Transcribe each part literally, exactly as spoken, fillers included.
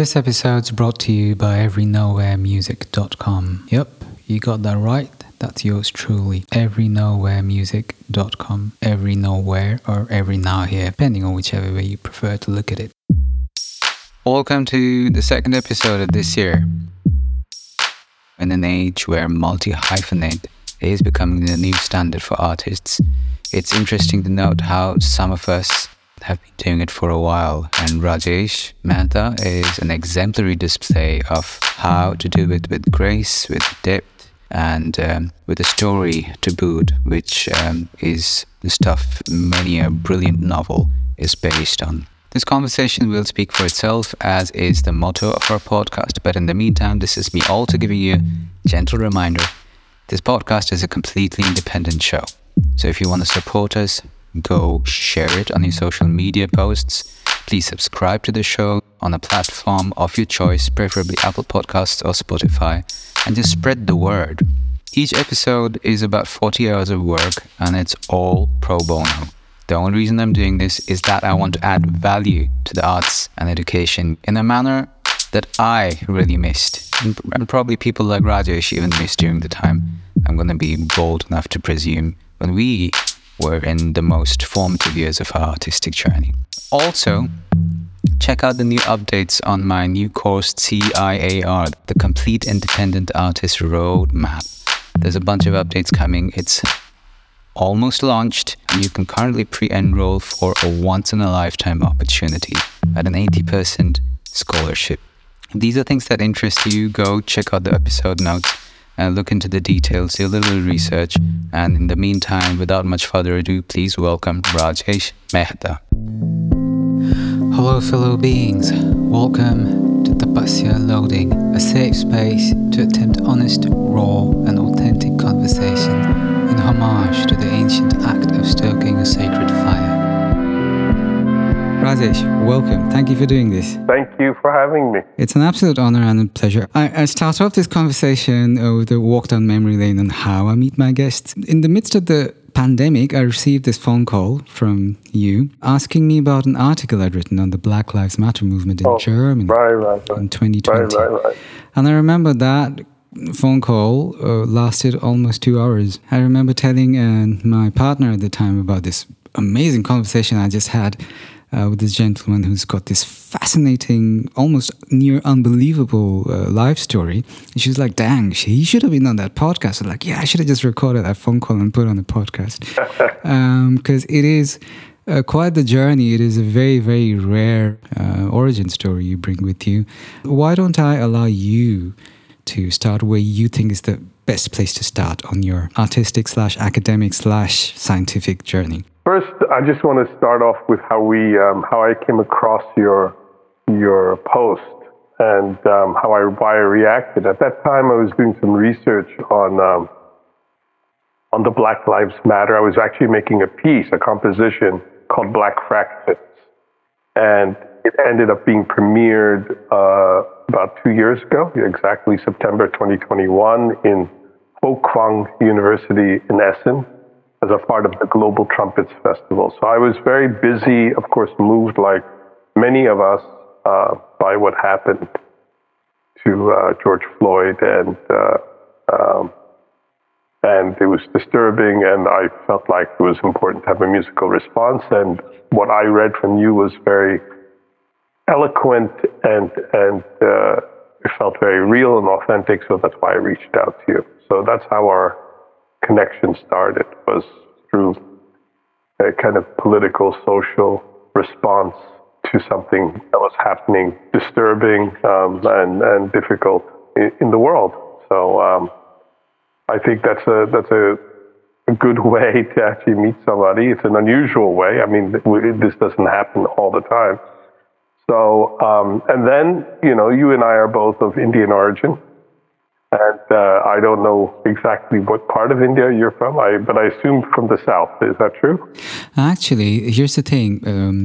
This episode's brought to you by every nowhere music dot com. Yep, you got that right. That's yours truly. every nowhere music dot com. Every Nowhere or Every Now Here, depending on whichever way you prefer to look at it. Welcome to the second episode of this year. In an age where multi-hyphenate is becoming the new standard for artists, it's interesting to note how some of us have been doing it for a while, and Rajesh Mehta is an exemplary display of how to do it with grace, with depth, and um, with a story to boot, which um, is the stuff many a brilliant novel is based on. This conversation will speak for itself, as is the motto of our podcast, but in the meantime, this is me also giving you a gentle reminder. This podcast is a completely independent show, so if you want to support us, go share it on your social media posts. Please subscribe to the show on a platform of your choice, preferably Apple Podcasts or Spotify, and just spread the word. Each episode is about forty hours of work, and it's all pro bono. The only reason I'm doing this is that I want to add value to the arts and education in a manner that I really missed, and probably people like Rajesh even missed during the time, I'm going to be bold enough to presume, when we were in the most formative years of our artistic journey. Also, check out the new updates on my new course C I A R, the Complete Independent Artist Roadmap. There's a bunch of updates coming. It's almost launched. You can currently pre-enroll for a once-in-a-lifetime opportunity at an eighty percent scholarship. If these are things that interest you, go check out the episode notes and look into the details, do a little research. And in the meantime, without much further ado, please welcome Rajesh Mehta. Hello, fellow beings. Welcome to Tapasya Loading, a safe space to attempt honest, raw, and authentic conversation in homage to the ancient act of stoking a sacred fire. Rajesh, welcome. Thank you for doing this. Thank you for having me. It's an absolute honor and a pleasure. I, I start off this conversation uh, with a walk down memory lane on how I meet my guests. In the midst of the pandemic, I received this phone call from you asking me about an article I'd written on the Black Lives Matter movement in oh, Germany right, right, right. in twenty twenty. Right, right, right. And I remember that phone call uh, lasted almost two hours. I remember telling uh, my partner at the time about this amazing conversation I just had Uh, with this gentleman who's got this fascinating, almost near unbelievable uh, life story. And she was like, dang, she, he should have been on that podcast. I was like, yeah, I should have just recorded that phone call and put it on the podcast. Because um, it is uh, quite the journey. It is a very, very rare uh, origin story you bring with you. Why don't I allow you to start where you think is the best place to start on your artistic slash academic slash scientific journey? First, I just want to start off with how we, um, how I came across your your post and um, how I why I reacted. At that time, I was doing some research on um, on the Black Lives Matter. I was actually making a piece, a composition called Black Fractures, and it ended up being premiered uh, about two years ago, exactly September twenty twenty-one, in Hochwang University in Essen, as a part of the Global Trumpets Festival. So I was very busy, of course, moved like many of us uh, by what happened to uh, George Floyd, and uh, um, and it was disturbing, and I felt like it was important to have a musical response. And what I read from you was very eloquent, and and uh, it felt very real and authentic. So that's why I reached out to you. So that's how our connection started, was through a kind of political, social response to something that was happening, disturbing um, and, and difficult in, in the world. So um, I think that's a that's a, a good way to actually meet somebody. It's an unusual way. I mean, this doesn't happen all the time. So um, and then, you know, you and I are both of Indian origin. And uh, I don't know exactly what part of India you're from, I, but I assume from the south. Is that true? Actually, here's the thing, um,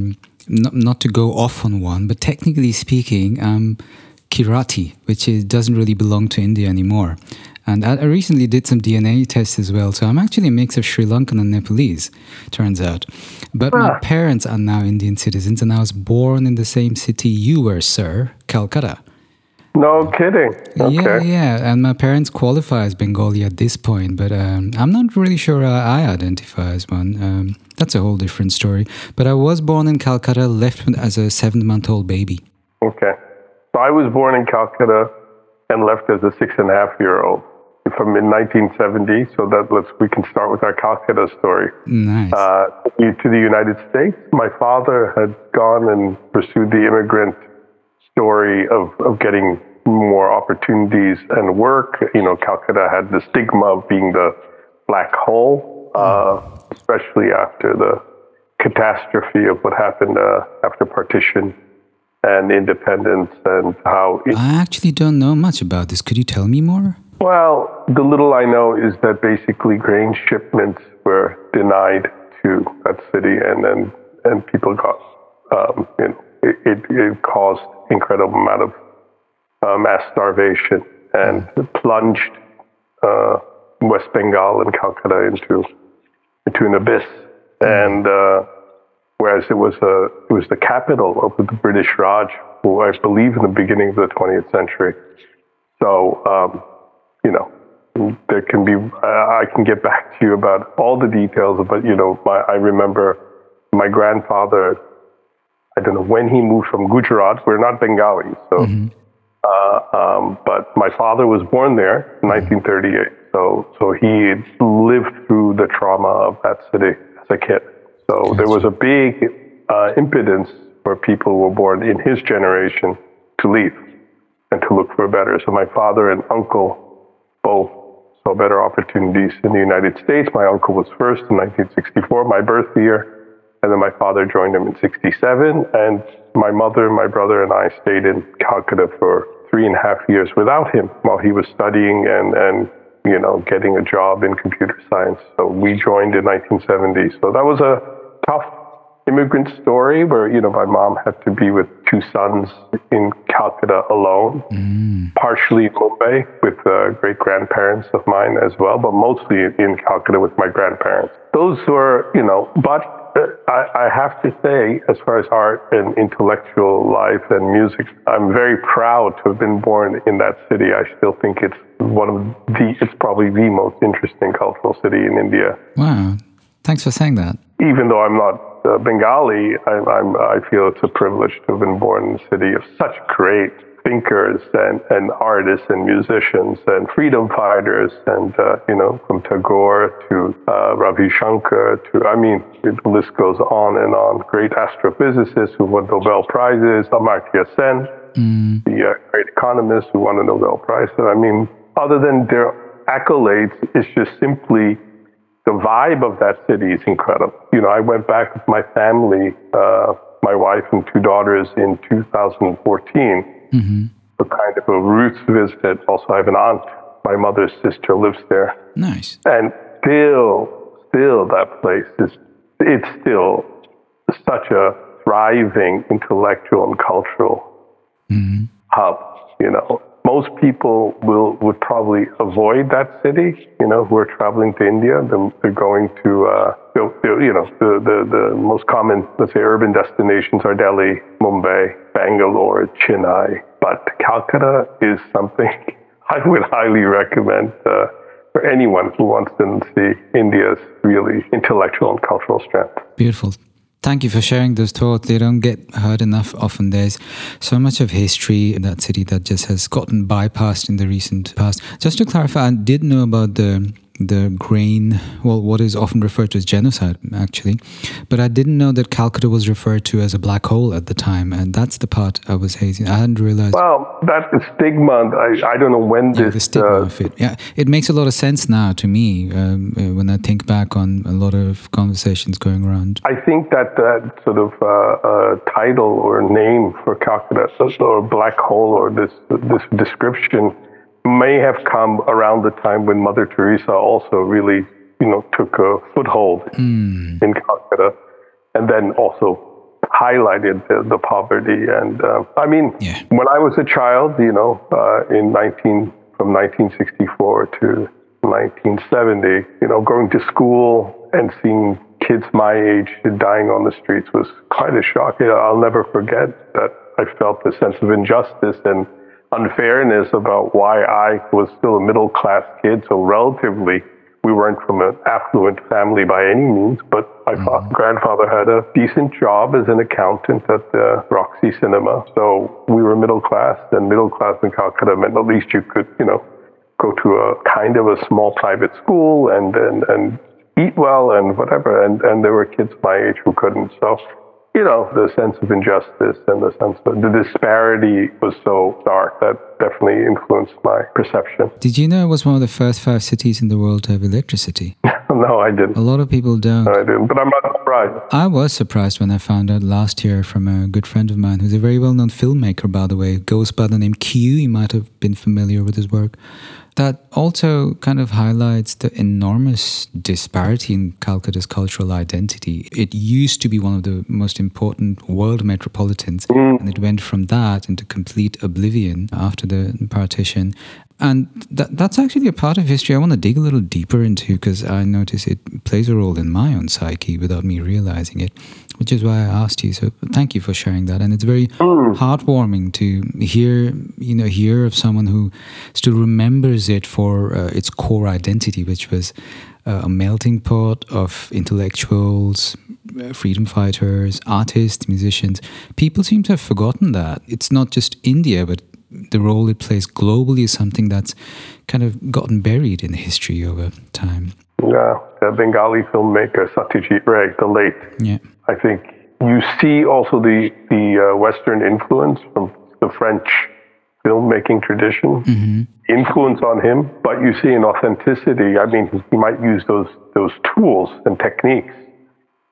not, not to go off on one, but technically speaking, um, Kirati, which is, doesn't really belong to India anymore. And I, I recently did some D N A tests as well, so I'm actually a mix of Sri Lankan and Nepalese, turns out. But ah. my parents are now Indian citizens, and I was born in the same city you were, sir, Calcutta. No kidding. Okay. Yeah, yeah. And my parents qualify as Bengali at this point, but um, I'm not really sure I, I identify as one. Um, that's a whole different story. But I was born in Calcutta, left as a seven-month-old baby. Okay. So I was born in Calcutta and left as a six-and-a-half-year-old from in nineteen seventy. So that let's we can start with our Calcutta story. Nice. Uh, to the United States. My father had gone and pursued the immigrant story of, of getting more opportunities and work. You know, Calcutta had the stigma of being the black hole, uh, especially after the catastrophe of what happened uh, after partition and independence and how... It, I actually don't know much about this. Could you tell me more? Well, the little I know is that basically grain shipments were denied to that city, and and, and people got, um, you know, it, it, it caused incredible amount of uh, mass starvation and plunged uh, West Bengal and Calcutta into into an abyss. And uh, whereas it was a it was the capital of the British Raj, who I believe in the beginning of the twentieth century. So um, you know, there can be uh, I can get back to you about all the details, but you know, my, I remember my grandfather. I don't know when he moved from Gujarat. We're not Bengali, so. Mm-hmm. Uh, um, but my father was born there in nineteen thirty-eight, so so he lived through the trauma of that city as a kid. So there was a big uh, impedance for people who were born in his generation to leave and to look for better. So my father and uncle both saw better opportunities in the United States. My uncle was first in nineteen sixty-four, my birth year. And then my father joined him in sixty-seven, and my mother, my brother, and I stayed in Calcutta for three and a half years without him while he was studying and, and you know, getting a job in computer science. So we joined in nineteen seventy. So that was a tough immigrant story where, you know, my mom had to be with two sons in Calcutta alone, mm. partially in Mumbai with uh, great-grandparents of mine as well, but mostly in Calcutta with my grandparents. Those were, you know, but... I, I have to say, as far as art and intellectual life and music, I'm very proud to have been born in that city. I still think it's one of the, it's probably the most interesting cultural city in India. Wow. Thanks for saying that. Even though I'm not uh, Bengali, I, I'm, I feel it's a privilege to have been born in the city of such great thinkers and, and artists and musicians and freedom fighters and, uh, you know, from Tagore to uh, Ravi Shankar to, I mean, it, the list goes on and on. Great astrophysicists who won Nobel Prizes, Amartya Sen, mm. the uh, great economist who won a Nobel Prize. So, I mean, other than their accolades, it's just simply the vibe of that city is incredible. You know, I went back with my family, uh, my wife and two daughters in two thousand fourteen. Mm-hmm. A kind of a roots visit. Also, I have an aunt. My mother's sister lives there. Nice. And still, still that place is, it's still such a thriving intellectual and cultural mm-hmm. hub. You know, most people will would probably avoid that city, you know, who are traveling to India. They're, they're going to, uh, they're, they're, you know, the, the, the most common, let's say, urban destinations are Delhi, Mumbai, Bangalore, Chennai, but Calcutta is something I would highly recommend uh, for anyone who wants to see India's really intellectual and cultural strength. Beautiful. Thank you for sharing those thoughts. They don't get heard enough often. There's so much of history in that city that just has gotten bypassed in the recent past. Just to clarify, I did know about the the grain, well, what is often referred to as genocide, actually. But I didn't know that Calcutta was referred to as a black hole at the time, and that's the part I was hazing. I hadn't realized... Well, that stigma, I, I don't know when yeah, this... the stigma uh, of it. Yeah, it makes a lot of sense now to me um, when I think back on a lot of conversations going around. I think that that sort of uh, uh, title or name for Calcutta, or black hole, or this this description may have come around the time when Mother Teresa also really, you know, took a foothold mm. in Calcutta, and then also highlighted the, the poverty. And uh, I mean, yeah. when I was a child, you know, uh, in nineteen from nineteen sixty-four to nineteen seventy, you know, going to school and seeing kids my age dying on the streets was quite a shock. You know, I'll never forget that I felt the sense of injustice and unfairness about why I was still a middle-class kid, so relatively we weren't from an affluent family by any means, but my mm-hmm. father, grandfather had a decent job as an accountant at the Roxy Cinema. So we were middle class, and middle class in Calcutta meant at least you could, you know, go to a kind of a small private school and, and, and eat well and whatever. And, and there were kids my age who couldn't. So, you know, the sense of injustice and the sense of the disparity was so stark that definitely influenced my perception. Did you know it was one of the first five cities in the world to have electricity? No, I didn't. A lot of people don't. No, I didn't, but I'm not surprised. I was surprised when I found out last year from a good friend of mine, who's a very well-known filmmaker, by the way, goes by the name Q. You might have been familiar with his work. That also kind of highlights the enormous disparity in Calcutta's cultural identity. It used to be one of the most important world metropolitans, mm. and it went from that into complete oblivion after the partition. And that, that's actually a part of history I want to dig a little deeper into, because I notice it plays a role in my own psyche without me realizing it, which is why I asked you. So thank you for sharing that. And it's very mm. heartwarming to hear, you know, hear of someone who still remembers it for uh, its core identity, which was uh, a melting pot of intellectuals, freedom fighters, artists, musicians. People seem to have forgotten that. It's not just India, but the role it plays globally is something that's kind of gotten buried in history over time. Yeah, the Bengali filmmaker Satyajit Ray, the late. Yeah. I think you see also the the uh, Western influence from the French filmmaking tradition, mm-hmm. influence on him, but you see an authenticity. I mean, he might use those those tools and techniques,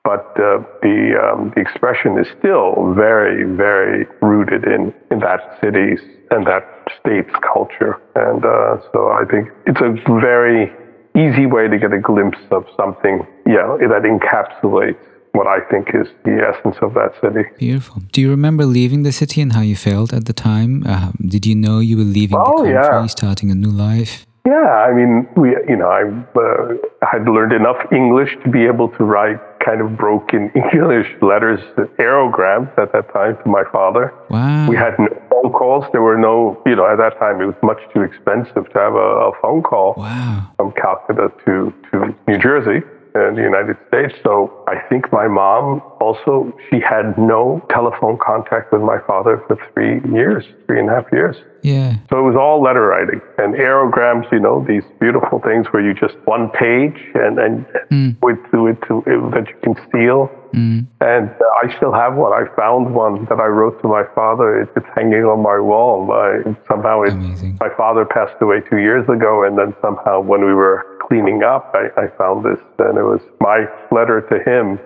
but uh, the um, the expression is still very, very rooted in, in that city's and that state's culture. And uh, so I think it's a very easy way to get a glimpse of something, yeah, that encapsulates what I think is the essence of that city. Beautiful. Do you remember leaving the city and how you felt at the time? Uh, did you know you were leaving oh, the country, yeah. starting a new life? Yeah, I mean, we, you know, I uh, had learned enough English to be able to write kind of broken English letters, aerograms at that time to my father. Wow. We had no phone calls. There were no, you know, at that time it was much too expensive to have a, a phone call wow. from Calcutta to, to New Jersey in the United States. So I think my mom also, she had no telephone contact with my father for three years, three and a half years. Yeah. So it was all letter writing and aerograms, you know, these beautiful things where you just one page and, and mm. with, with, with that you can steal. Mm. And uh, I still have one. I found one that I wrote to my father. It, it's hanging on my wall. My, somehow it, my father passed away two years ago. And then somehow when we were cleaning up, I, I found this. And it was my letter to him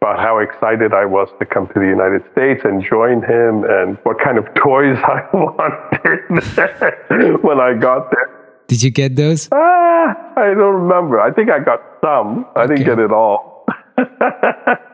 about how excited I was to come to the United States and join him and what kind of toys I wanted when I got there. Did you get those? Ah, I don't remember. I think I got some. I okay. didn't get it all.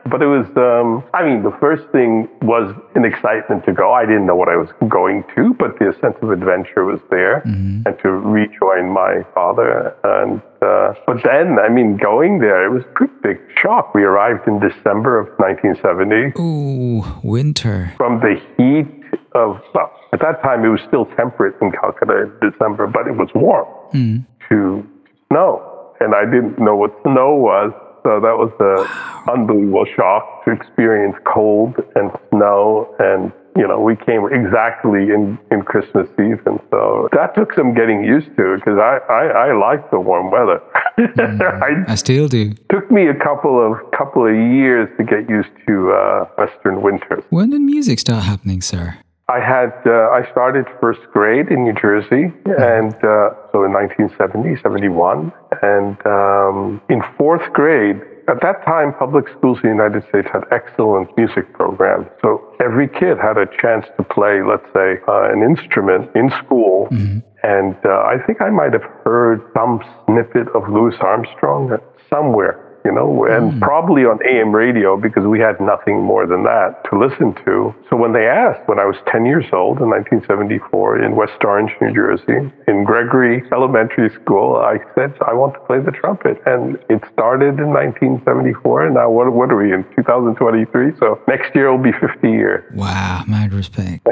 But it was, um, I mean, the first thing was an excitement to go. I didn't know what I was going to, but the sense of adventure was there mm-hmm. and to rejoin my father. And uh, but then, I mean, going there, it was a good big shock. We arrived in December of nineteen seventy. Ooh, winter. From the heat of, well, at that time it was still temperate in Calcutta in December, but it was warm mm. to snow. And I didn't know what snow was. So that was an unbelievable shock to experience cold and snow. And, you know, we came exactly in, in Christmas season. So that took some getting used to because I, I, I like the warm weather. Mm, I, I still do. Took me a couple of couple of years to get used to uh, Western winters. When did music start happening, sir? I had uh, I started first grade in New Jersey, and uh, so in nineteen seventy, seventy-one, and um, in fourth grade. At that time, public schools in the United States had excellent music programs. So every kid had a chance to play, let's say, uh, an instrument in school. Mm-hmm. And uh, I think I might have heard some snippet of Louis Armstrong somewhere you know, and mm. probably on A M radio, because we had nothing more than that to listen to. So when they asked, when I was ten years old in nineteen seventy-four in West Orange, New Jersey, in Gregory Elementary School, I said, I want to play the trumpet. And it started in nineteen seventy-four, and now what, what are we in, two thousand twenty-three? So next year will be fifty years. Wow, mad respect.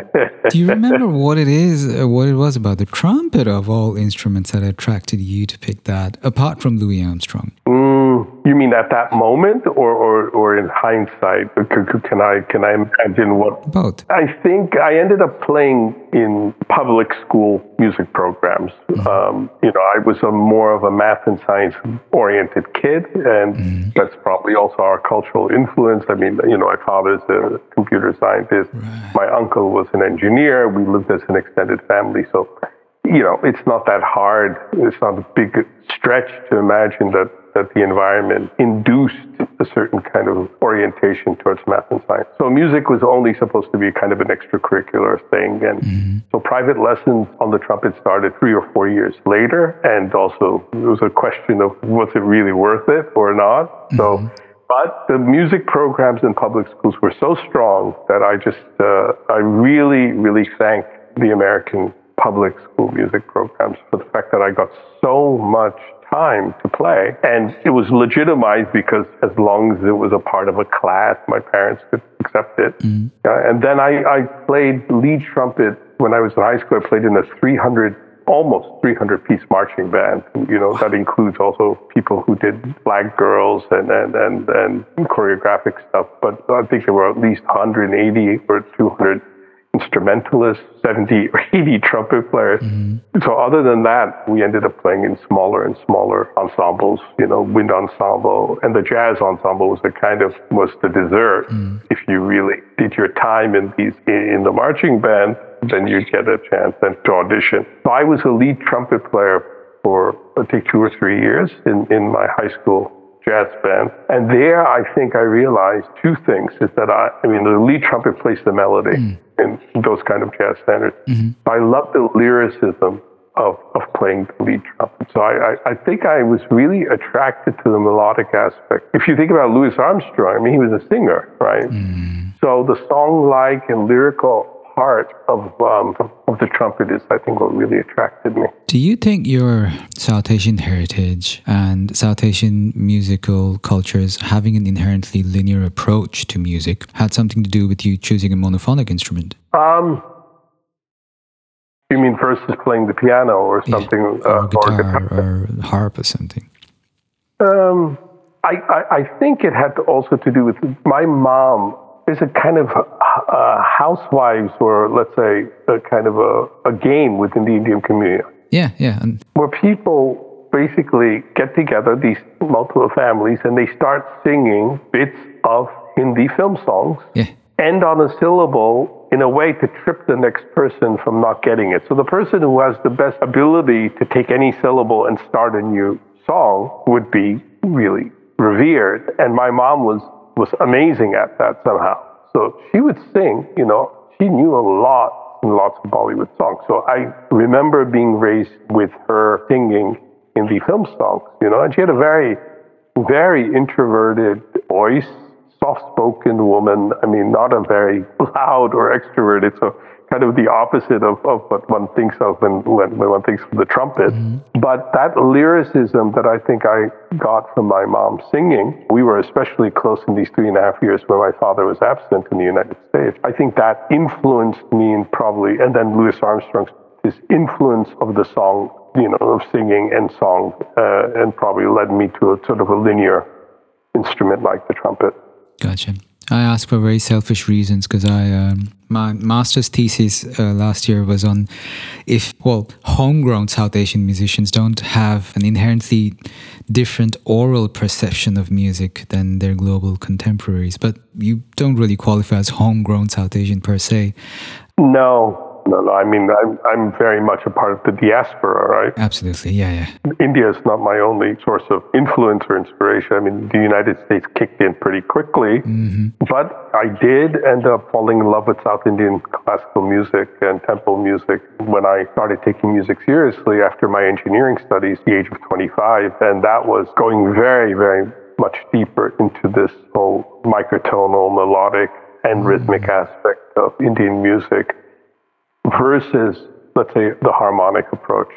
Do you remember what it is, what it was about the trumpet of all instruments that attracted you to pick that, apart from Louis Armstrong? Mm, you mean at that moment, or, or, or in hindsight? Can I can I imagine what? Both. I think I ended up playing in public school music programs. Mm-hmm. Um, you know, I was a more of a math and science oriented kid, and mm-hmm. that's probably also our cultural influence. I mean, you know, my father's a computer scientist. Right. My uncle was an engineer. We lived as an extended family, so. You know, it's not that hard. It's not a big stretch to imagine that, that the environment induced a certain kind of orientation towards math and science. So music was only supposed to be kind of an extracurricular thing. And mm-hmm. so private lessons on the trumpet started three or four years later. And also it was a question of was it really worth it or not? Mm-hmm. So, but the music programs in public schools were so strong that I just, uh, I really, really thank the American public school music programs for the fact that I got so much time to play. And it was legitimized because as long as it was a part of a class, my parents could accept it. Mm-hmm. Uh, and then I, I played lead trumpet when I was in high school. I played in a three hundred, almost three hundred piece marching band. You know, that includes also people who did flag girls and, and, and, and choreographic stuff. But I think there were at least one hundred eighty or two hundred instrumentalists, seventy or eighty trumpet players. Mm-hmm. So other than that, we ended up playing in smaller and smaller ensembles, you know, wind ensemble, and the jazz ensemble was the kind of, was the dessert. Mm-hmm. If you really did your time in these, in the marching band, then you'd get a chance then to audition. So I was a lead trumpet player for, I think, two or three years in, in my high school jazz band. And there, I think I realized two things, is that I, I mean, the lead trumpet plays the melody mm-hmm. in those kind of jazz standards. Mm-hmm. I love the lyricism of, of playing the lead trumpet. So I, I, I think I was really attracted to the melodic aspect. If you think about Louis Armstrong, I mean, he was a singer, right? Mm-hmm. So the song-like and lyrical part of um, of the trumpet is, I think, what really attracted me. Do you think your South Asian heritage and South Asian musical cultures having an inherently linear approach to music had something to do with you choosing a monophonic instrument? Um, you mean versus playing the piano or something? Yeah, or, uh, guitar, or guitar or harp or something? Um, I, I, I think it had also to do with my mom. There's a kind of uh, housewives, or let's say, a kind of a, a game within the Indian community. Yeah, yeah. And where people basically get together, these multiple families, and they start singing bits of Hindi film songs, yeah. end on a syllable in a way to trip the next person from not getting it. So the person who has the best ability to take any syllable and start a new song would be really revered. And my mom was was amazing at that somehow. So she would sing, you know, she knew a lot and lots of Bollywood songs. So I remember being raised with her singing in the film songs, you know, and she had a very, very introverted voice, soft-spoken woman. I mean, not a very loud or extroverted, so kind of the opposite of, of what one thinks of when, when, when one thinks of the trumpet. Mm-hmm. But that lyricism that I think I got from my mom singing, we were especially close in these three and a half years where my father was absent in the United States. I think that influenced me in probably, and then Louis Armstrong's his influence of the song, you know, of singing and song, uh, and probably led me to a sort of a linear instrument like the trumpet. Gotcha. I ask for very selfish reasons because I um, my master's thesis uh, last year was on if, well, homegrown South Asian musicians don't have an inherently different oral perception of music than their global contemporaries. But you don't really qualify as homegrown South Asian per se. No, no, no. I mean, I'm, I'm very much a part of the diaspora, right? Absolutely, yeah, yeah. India is not my only source of influence or inspiration. I mean, the United States kicked in pretty quickly, mm-hmm. but I did end up falling in love with South Indian classical music and temple music when I started taking music seriously after my engineering studies at the age of twenty-five, and that was going very, very much deeper into this whole microtonal, melodic, and rhythmic aspect of Indian music versus, let's say, the harmonic approach,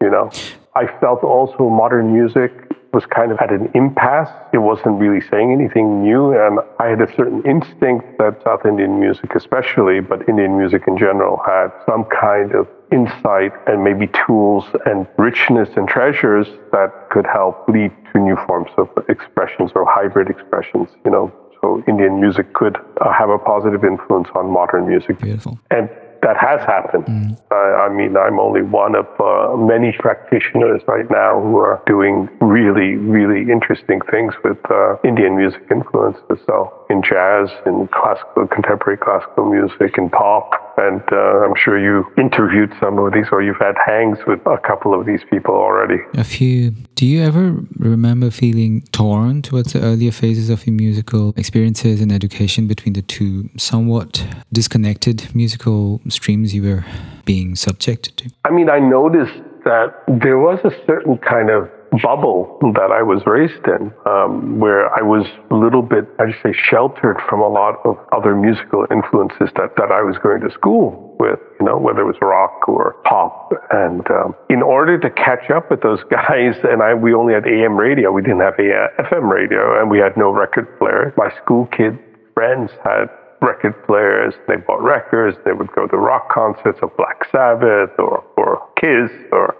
you know. I felt also modern music was kind of at an impasse. It wasn't really saying anything new, and I had a certain instinct that South Indian music especially, but Indian music in general, had some kind of insight and maybe tools and richness and treasures that could help lead to new forms of expressions or hybrid expressions, you know. So Indian music could uh, have a positive influence on modern music. Beautiful. And that has happened. Mm. Uh, I mean, I'm only one of uh, many practitioners right now who are doing really, really interesting things with uh, Indian music influences. So in jazz, in classical, contemporary classical music, in pop, and uh, I'm sure you interviewed some of these or you've had hangs with a couple of these people already. A few. Do you ever remember feeling torn towards the earlier phases of your musical experiences and education between the two somewhat disconnected musical streams you were being subjected to? I mean, I noticed that there was a certain kind of bubble that I was raised in, um, where I was a little bit, I'd say, sheltered from a lot of other musical influences that, that I was going to school with, you know, whether it was rock or pop. And um, in order to catch up with those guys, and I, we only had A M radio, we didn't have F M radio, and we had no record player. My school kid friends had record players, they bought records, they would go to rock concerts of Black Sabbath or, or Kiss or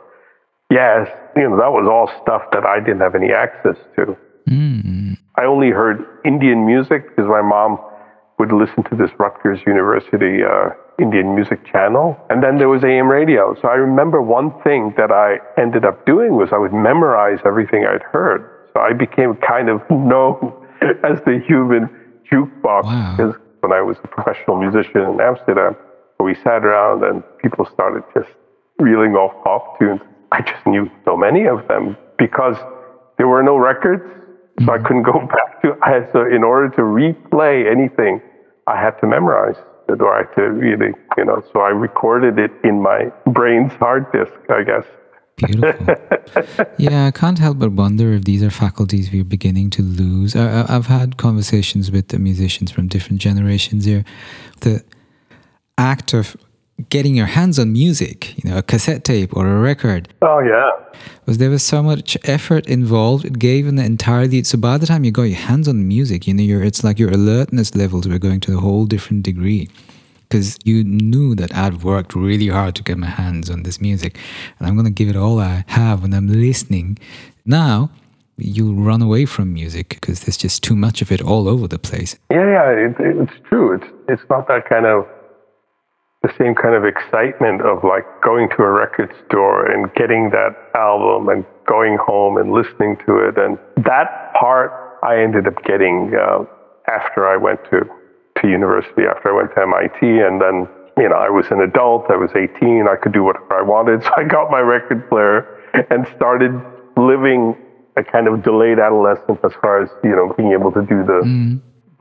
Yes, you know, that was all stuff that I didn't have any access to. Mm. I only heard Indian music because my mom would listen to this Rutgers University uh, Indian music channel. And then there was A M radio. So I remember one thing that I ended up doing was I would memorize everything I'd heard. So I became kind of known as the human jukebox. Wow. Because when I was a professional musician in Amsterdam, we sat around and people started just reeling off pop tunes. I just knew so many of them because there were no records, so mm-hmm. I couldn't go back to. I had to, in order to replay anything, I had to memorize it, or I had to really, you know. So I recorded it in my brain's hard disk, I guess. Beautiful. Yeah, I can't help but wonder if these are faculties we're beginning to lose. I, I've had conversations with the musicians from different generations here. The act of getting your hands on music, you know, a cassette tape or a record. Oh, yeah. Because there was so much effort involved. It gave an entirely... So by the time you got your hands on music, you know, you're, it's like your alertness levels were going to a whole different degree. Because you knew that I'd worked really hard to get my hands on this music. And I'm going to give it all I have when I'm listening. Now, you'll run away from music because there's just too much of it all over the place. Yeah, yeah, it, it's true. It's, it's not that kind of... the same kind of excitement of like going to a record store and getting that album and going home and listening to it. And that part I ended up getting uh, after I went to, to university, after I went to M I T. And then, you know, I was an adult, I was eighteen, I could do whatever I wanted. So I got my record player and started living a kind of delayed adolescence as far as, you know, being able to do the... Mm.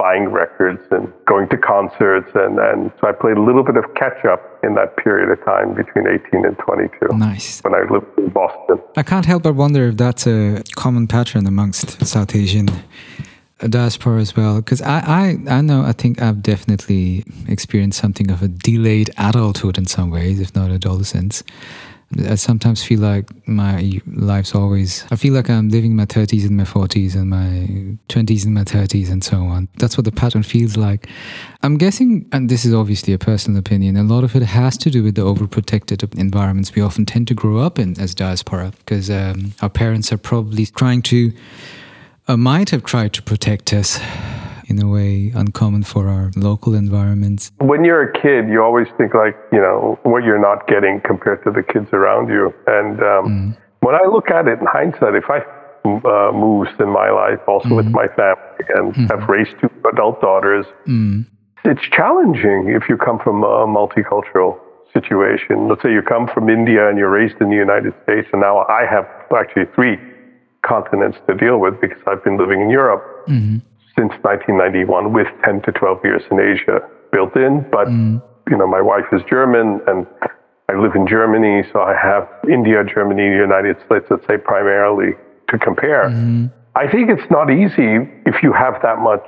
buying records and going to concerts. And, and so I played a little bit of catch-up in that period of time between eighteen and twenty-two. Nice. When I lived in Boston. I can't help but wonder if that's a common pattern amongst South Asian diaspora as well. Because I, I, I know, I think I've definitely experienced something of a delayed adulthood in some ways, if not adolescence. I sometimes feel like my life's always... I feel like I'm living my thirties and my forties and my twenties and my thirties and so on. That's what the pattern feels like. I'm guessing, and this is obviously a personal opinion, a lot of it has to do with the overprotected environments we often tend to grow up in as diaspora, because um, our parents are probably trying to... Uh, might have tried to protect us in a way uncommon for our local environments. When you're a kid, you always think like, you know, what you're not getting compared to the kids around you. And um, mm. when I look at it in hindsight, if I uh, moved in my life also mm. with my family and mm. have raised two adult daughters, mm. it's challenging if you come from a multicultural situation. Let's say you come from India and you're raised in the United States, and now I have actually three continents to deal with because I've been living in Europe. Mm-hmm. Since nineteen ninety-one, with ten to twelve years in Asia built in. But, mm. you know, my wife is German and I live in Germany. So I have India, Germany, United States, let's say primarily to compare. Mm. I think it's not easy if you have that much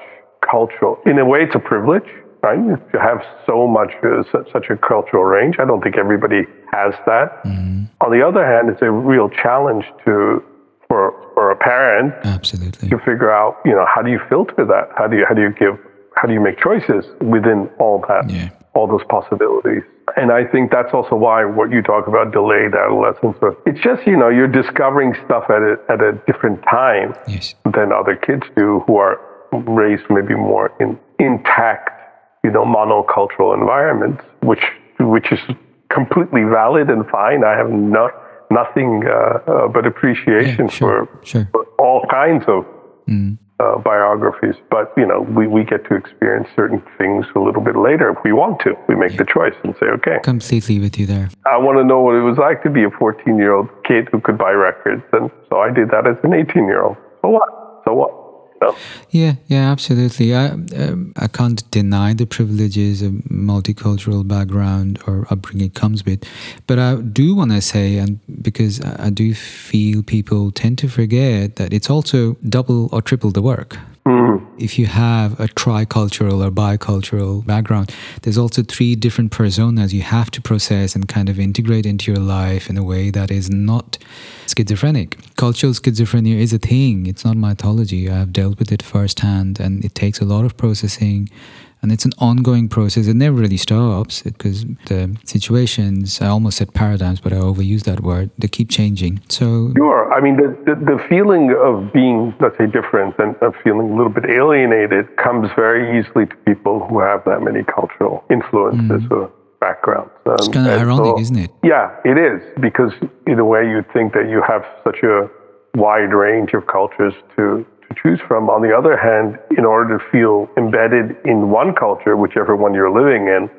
cultural. In a way, it's a privilege, right? If you have so much, uh, such a cultural range, I don't think everybody has that. Mm-hmm. On the other hand, it's a real challenge to for for a parent Absolutely. To figure out, you know, how do you filter that? How do you how do you give how do you make choices within all that, yeah. all those possibilities? And I think that's also why what you talk about, delayed adolescence, it's just, you know, you're discovering stuff at a, at a different time yes. than other kids do who are raised maybe more in intact, you know, monocultural environments, which which is completely valid and fine. I have not, nothing uh, uh, but appreciation yeah, sure, for, sure. for all kinds of mm. uh, biographies. But, you know, we, we get to experience certain things a little bit later if we want to. We make yeah. the choice and say, okay. Completely with you there. I want to know what it was like to be a fourteen-year-old kid who could buy records. And so I did that as an eighteen-year-old. So what? So what? No. Yeah, yeah, absolutely. I um, I can't deny the privileges a multicultural background or upbringing comes with, but I do want to say, and because I do feel people tend to forget that it's also double or triple the work. Mm. If you have a tricultural or bicultural background, there's also three different personas you have to process and kind of integrate into your life in a way that is not schizophrenic. Cultural schizophrenia is a thing. It's not mythology. I've dealt with it firsthand, and it takes a lot of processing, and it's an ongoing process. It never really stops because the situations, I almost said paradigms, but I overuse that word, they keep changing. So sure. I mean, the, the, the feeling of being, let's say, different and of feeling a little bit alienated comes very easily to people who have that many cultural influences mm. or backgrounds. Um, it's kind of ironic, so, isn't it? Yeah, it is, because in a way you'd think that you have such a wide range of cultures to choose from. On the other hand, in order to feel embedded in one culture, whichever one you're living in,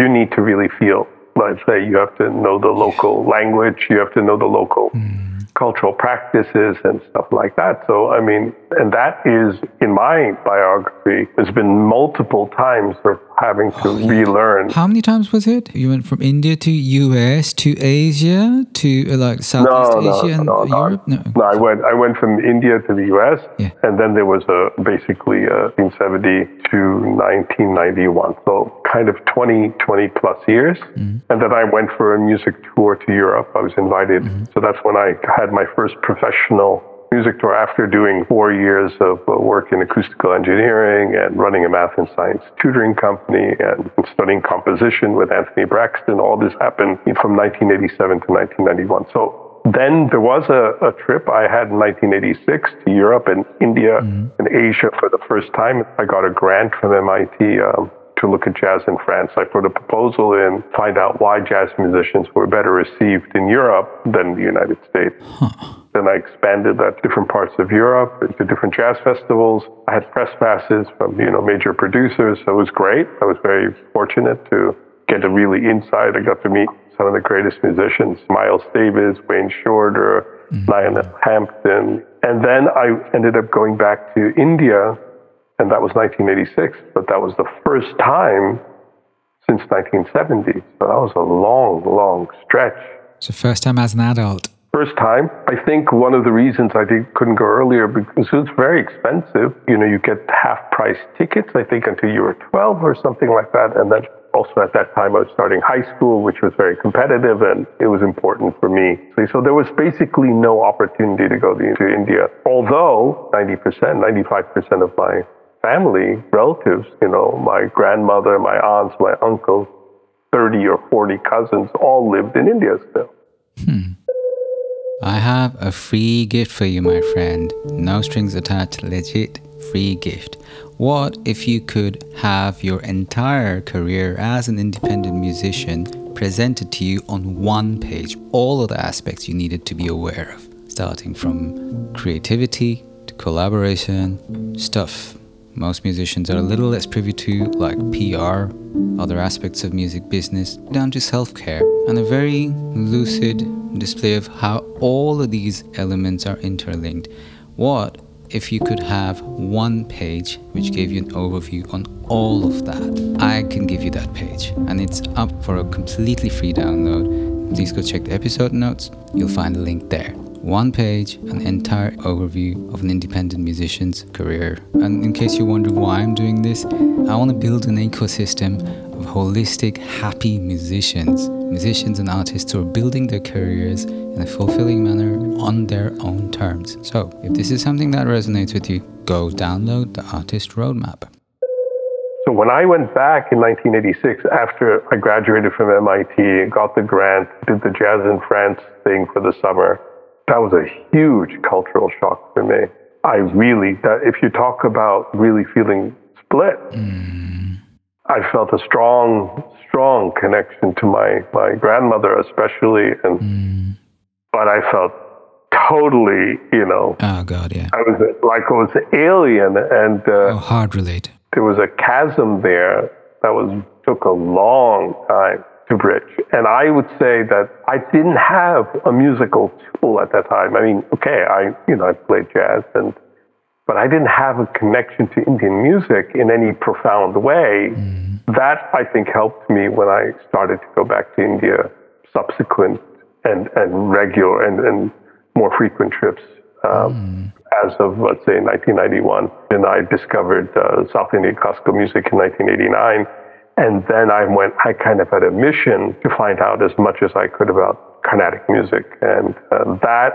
you need to really feel, let's say, you have to know the local language, you have to know the local mm. cultural practices and stuff like that. So, I mean, and that is, in my biography, there's been multiple times of having to oh, yeah. relearn. How many times was it? You went from India to U S to Asia to uh, like Southeast no, no, Asia no, and no, Europe? No, no I, went, I went from India to the U S yeah. and then there was a, basically a nineteen seventy to nineteen ninety-one. So kind of twenty, twenty plus years. Mm. And then I went for a music tour to Europe. I was invited. Mm. So that's when I had my first professional music tour after doing four years of work in acoustical engineering and running a math and science tutoring company and studying composition with Anthony Braxton. All this happened from nineteen eighty-seven to nineteen ninety-one. So then there was a, a trip I had in nineteen eighty-six to Europe and India mm-hmm. and Asia for the first time. I got a grant from M I T um, to look at jazz in France. I put a proposal in, find out why jazz musicians were better received in Europe than the United States. Huh. Then I expanded that to different parts of Europe, to different jazz festivals. I had press passes from, you know, major producers. So it was great. I was very fortunate to get a really insight. I got to meet some of the greatest musicians, Miles Davis, Wayne Shorter, mm-hmm. Lionel Hampton. And then I ended up going back to India, and that was nineteen eighty-six, but that was the first time since nineteen seventy. So that was a long, long stretch. So first time as an adult. First time. I think one of the reasons I did, couldn't go earlier, because it's very expensive. You know, you get half-price tickets, I think, until you were twelve or something like that. And then also at that time, I was starting high school, which was very competitive, and it was important for me. So there was basically no opportunity to go to India, although ninety percent, ninety-five percent of my family, relatives, you know, my grandmother, my aunts, my uncles, thirty or forty cousins, all lived in India still. Hmm. I have a free gift for you, my friend. No strings attached, legit free gift. What if you could have your entire career as an independent musician presented to you on one page? All of the aspects you needed to be aware of, starting from creativity to collaboration, stuff most musicians are a little less privy to, like P R, other aspects of music business, down to self-care, and a very lucid display of how all of these elements are interlinked. What if you could have one page which gave you an overview on all of that? I can give you that page, and it's up for a completely free download. Please go check the episode notes. You'll find a link there. one page, an entire overview of an independent musician's career. And in case you wonder why I'm doing this, I want to build an ecosystem of holistic, happy musicians. Musicians and artists who are building their careers in a fulfilling manner on their own terms. So, if this is something that resonates with you, go download the Artist Roadmap. So when I went back in nineteen eighty-six, after I graduated from M I T, got the grant, did the Jazz in France thing for the summer, that was a huge cultural shock for me. I really, if you talk about really feeling split, mm. I felt a strong, strong connection to my, my grandmother especially, and mm. but I felt totally, you know, oh God, yeah, I was like I was an alien, and uh, oh, hard relate. There was a chasm there that was took a long time to bridge. And I would say that I didn't have a musical tool at that time. I mean, okay, I you know I played jazz, and but I didn't have a connection to Indian music in any profound way. Mm. That I think helped me when I started to go back to India, subsequent and and regular and and more frequent trips. Um, mm. As of, let's say, nineteen ninety-one, and I discovered uh, South Indian classical music in nineteen eighty-nine. And then I went, I kind of had a mission to find out as much as I could about Carnatic music. And uh, that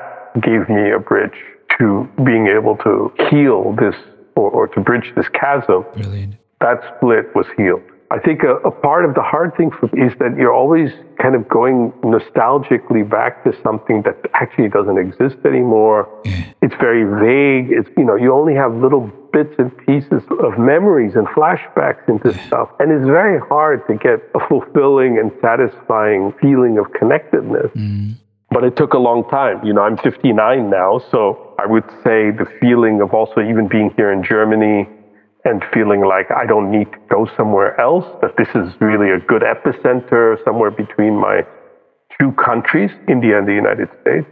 gave me a bridge to being able to heal this, or, or to bridge this chasm. Brilliant. That split was healed. I think a, a part of the hard thing for, is that you're always kind of going nostalgically back to something that actually doesn't exist anymore. Yeah. It's very vague. It's, you know, you only have little bits and pieces of memories and flashbacks into yeah. stuff. And it's very hard to get a fulfilling and satisfying feeling of connectedness. Mm. But it took a long time. You know, I'm fifty-nine now, so I would say the feeling of also even being here in Germany and feeling like I don't need to go somewhere else, that this is really a good epicenter somewhere between my two countries, India and the United States.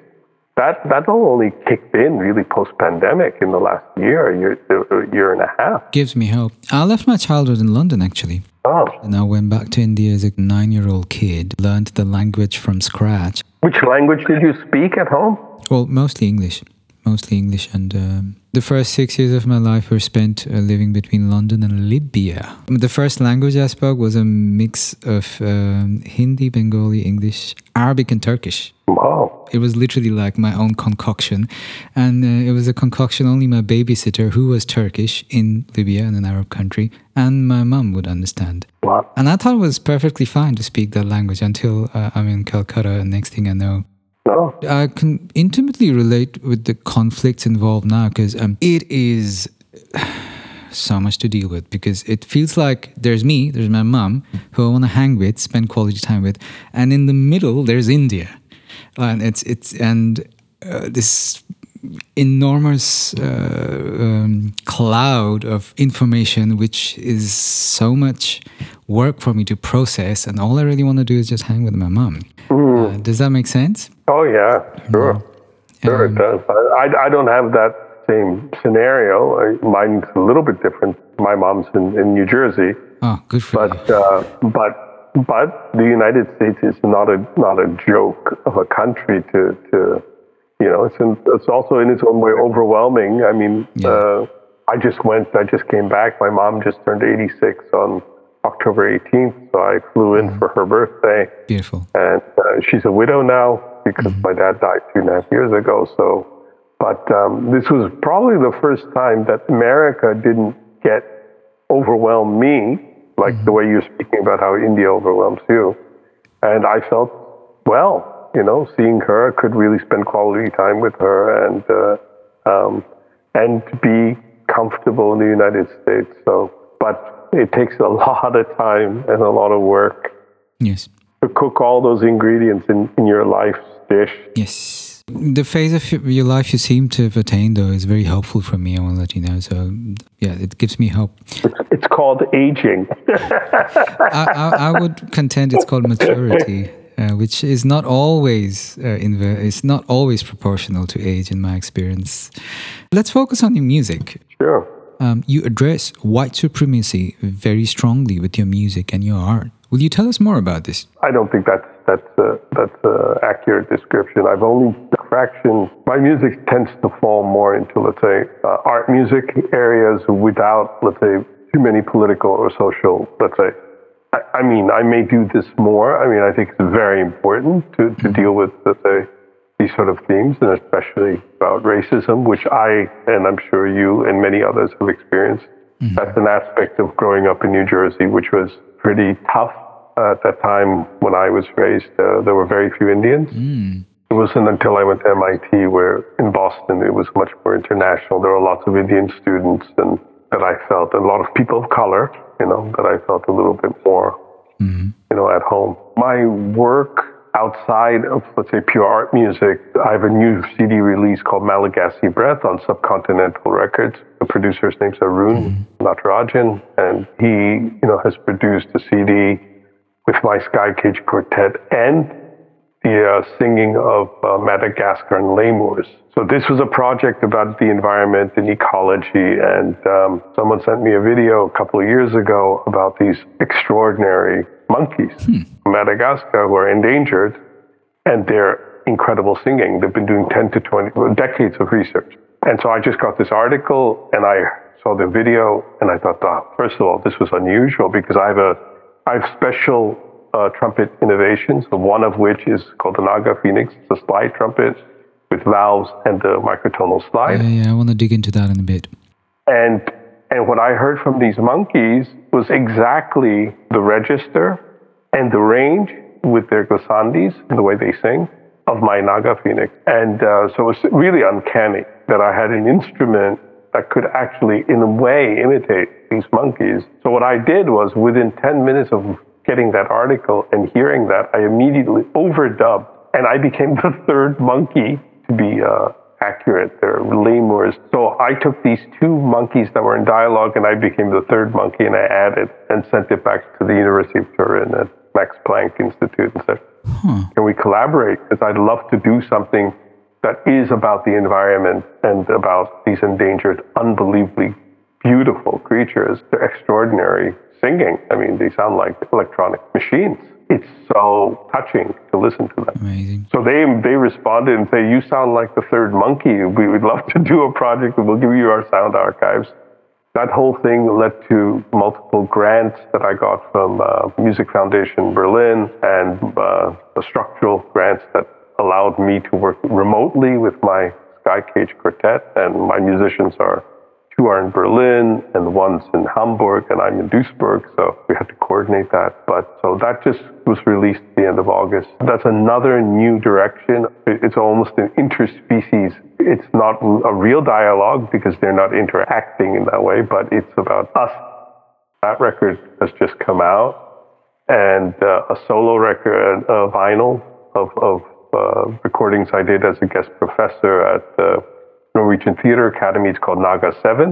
That that all only kicked in really post-pandemic in the last year, year, year and a half. Gives me hope. I left my childhood in London, actually. Oh. And I went back to India as a nine-year-old kid, learned the language from scratch. Which language did you speak at home? Well, mostly English. Mostly English. And um, the first six years of my life were spent uh, living between London and Libya. The first language I spoke was a mix of um, Hindi, Bengali, English, Arabic and Turkish. Wow. It was literally like my own concoction. And uh, it was a concoction only my babysitter, who was Turkish in Libya, in an Arab country, and my mum would understand. Wow. And I thought it was perfectly fine to speak that language until uh, I'm in Calcutta, and next thing I know, no. I can intimately relate with the conflicts involved now, because um, it is so much to deal with, because it feels like there's me, there's my mum, who I want to hang with, spend quality time with, and in the middle there's India, and it's it's and uh, this enormous uh, um, cloud of information, which is so much work for me to process, and all I really want to do is just hang with my mum. Mm. Uh, does that make sense? Oh yeah, sure, um, sure it does. I, I don't have that same scenario. I, mine's a little bit different. My mom's in, in New Jersey. Oh, good for but, you. Uh, but but the United States is not a not a joke of a country to to you know. It's in, it's also in its own way overwhelming. I mean, yeah. uh, I just went. I just came back. My mom just turned eighty-six on October eighteenth, so I flew in mm. for her birthday. Beautiful. And uh, she's a widow now, because mm. my dad died two and a half years ago. So, but um, this was probably the first time that America didn't get overwhelm me, like mm. the way you're speaking about how India overwhelms you. And I felt, well, you know, seeing her, could really spend quality time with her, and uh, um, and be comfortable in the United States. So, but it takes a lot of time and a lot of work. Yes. To cook all those ingredients in, in your life's dish. Yes. The phase of your life you seem to have attained, though, is very helpful for me. I want to let you know. So, yeah, it gives me hope. It's called aging. I, I, I would contend it's called maturity, uh, which is not always uh, inver- it's not always proportional to age, in my experience. Let's focus on your music. Sure. Um, you address white supremacy very strongly with your music and your art. Will you tell us more about this? I don't think that's that's a, that's a accurate description. I've only fraction. My music tends to fall more into, let's say, uh, art music areas without, let's say, too many political or social, let's say. I, I mean, I may do this more. I mean, I think it's very important to, to deal with, let's say, these sort of themes, and especially about racism, which I, and I'm sure you and many others have experienced. Mm-hmm. That's an aspect of growing up in New Jersey, which was pretty tough. Uh, at that time when I was raised, uh, there were very few Indians. Mm. It wasn't until I went to M I T, where in Boston, it was much more international. There were lots of Indian students, and that I felt, and a lot of people of color, you know, that I felt a little bit more, mm-hmm. you know, at home. My work outside of, let's say, pure art music, I have a new C D release called Malagasy Breath on Subcontinental Records. The producer's name's Arun Natarajan, and he, you know, has produced a C D with my Sky Cage Quartet and the uh, singing of uh, Madagascar and Lemurs. So this was a project about the environment and ecology, and um, someone sent me a video a couple of years ago about these extraordinary monkeys hmm. from Madagascar who are endangered, and their incredible singing. They've been doing ten to twenty, well, decades of research. And so I just got this article, and I saw the video, and I thought, oh, first of all, this was unusual, because I have a, I have special uh, trumpet innovations, one of which is called the Naga Phoenix. It's a slide trumpet with valves and the microtonal slide. Yeah, yeah, I want to dig into that in a bit. And And what I heard from these monkeys was exactly the register and the range with their glissandis, the way they sing, of my Naga Phoenix. And uh, so it was really uncanny that I had an instrument that could actually, in a way, imitate these monkeys. So what I did was, within ten minutes of getting that article and hearing that, I immediately overdubbed, and I became the third monkey to be uh, accurate. They're lemurs. So I took these two monkeys that were in dialogue, and I became the third monkey, and I added and sent it back to the University of Turin at Max Planck Institute and said, hmm. can we collaborate? Because I'd love to do something that is about the environment and about these endangered, unbelievably beautiful creatures. They're extraordinary singing. I mean, they sound like electronic machines. It's so touching to listen to them. Amazing. So they they responded and say, you sound like the third monkey. We would love to do a project, and we'll give you our sound archives. That whole thing led to multiple grants that I got from uh, Music Foundation Berlin, and uh, the structural grants that allowed me to work remotely with my Sky Cage Quartet. And my musicians are, two are in Berlin, and one's in Hamburg, and I'm in Duisburg, so we had to coordinate that. But so that just was released at the end of August. That's another new direction. It's almost an interspecies. It's not a real dialogue because they're not interacting in that way, but it's about us. That record has just come out, and uh, a solo record, a vinyl of, of uh, recordings I did as a guest professor at the uh, Norwegian Theatre Academy. It's called Naga Seven.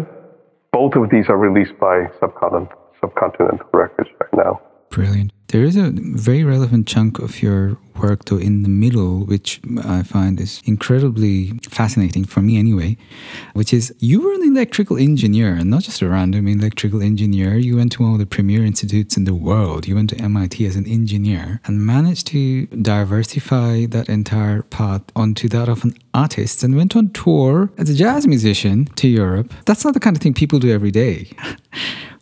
Both of these are released by Subcontinent, Subcontinental Records right now. Brilliant. There is a very relevant chunk of your work, though, in the middle, which I find is incredibly fascinating for me anyway, which is you were an electrical engineer, and not just a random electrical engineer. You went to one of the premier institutes in the world. You went to M I T as an engineer and managed to diversify that entire path onto that of an artist, and went on tour as a jazz musician to Europe. That's not the kind of thing people do every day.